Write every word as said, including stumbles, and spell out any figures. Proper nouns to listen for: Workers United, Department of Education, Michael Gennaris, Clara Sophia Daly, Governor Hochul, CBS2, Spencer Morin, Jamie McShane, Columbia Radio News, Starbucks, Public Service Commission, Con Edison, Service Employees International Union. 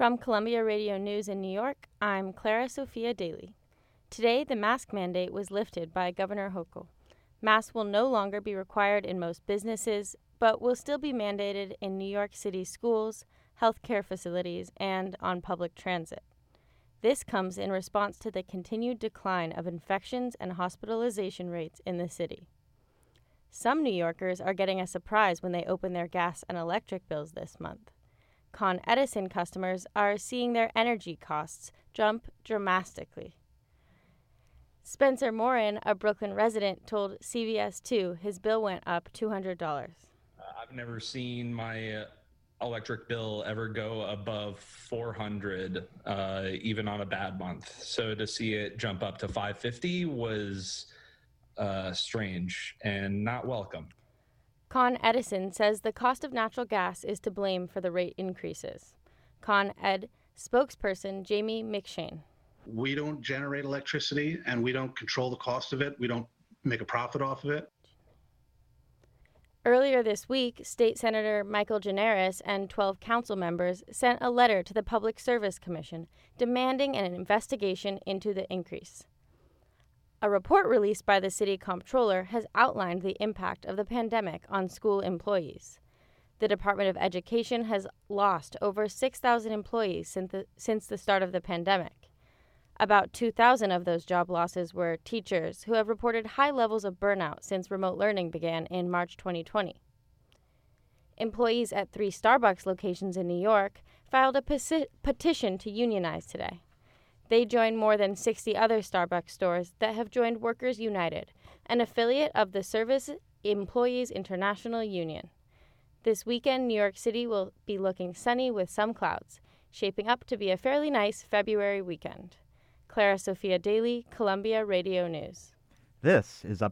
From Columbia Radio News in New York, I'm Clara Sophia Daly. Today, the mask mandate was lifted by Governor Hochul. Masks will no longer be required in most businesses, but will still be mandated in New York City schools, healthcare facilities, and on public transit. This comes in response to the continued decline of infections and hospitalization rates in the city. Some New Yorkers are getting a surprise when they open their gas and electric bills this month. Con Edison customers are seeing their energy costs jump dramatically. Spencer Morin, a Brooklyn resident, told C B S two his bill went up two hundred dollars. Uh, I've never seen my uh, electric bill ever go above four hundred dollars, uh, even on a bad month. So to see it jump up to five hundred fifty dollars was uh, strange and not welcome. Con Edison says the cost of natural gas is to blame for the rate increases. Con Ed spokesperson Jamie McShane. We don't generate electricity, and we don't control the cost of it. We don't make a profit off of it. Earlier this week, State Senator Michael Gennaris and twelve council members sent a letter to the Public Service Commission demanding an investigation into the increase. A report released by the city comptroller has outlined the impact of the pandemic on school employees. The Department of Education has lost over six thousand employees since the, since the start of the pandemic. About two thousand of those job losses were teachers who have reported high levels of burnout since remote learning began in March twenty twenty. Employees at three Starbucks locations in New York filed a peti- petition to unionize today. They join more than sixty other Starbucks stores that have joined Workers United, an affiliate of the Service Employees International Union. This weekend, New York City will be looking sunny with some clouds, shaping up to be a fairly nice February weekend. Clara Sophia Daly, Columbia Radio News. This is up.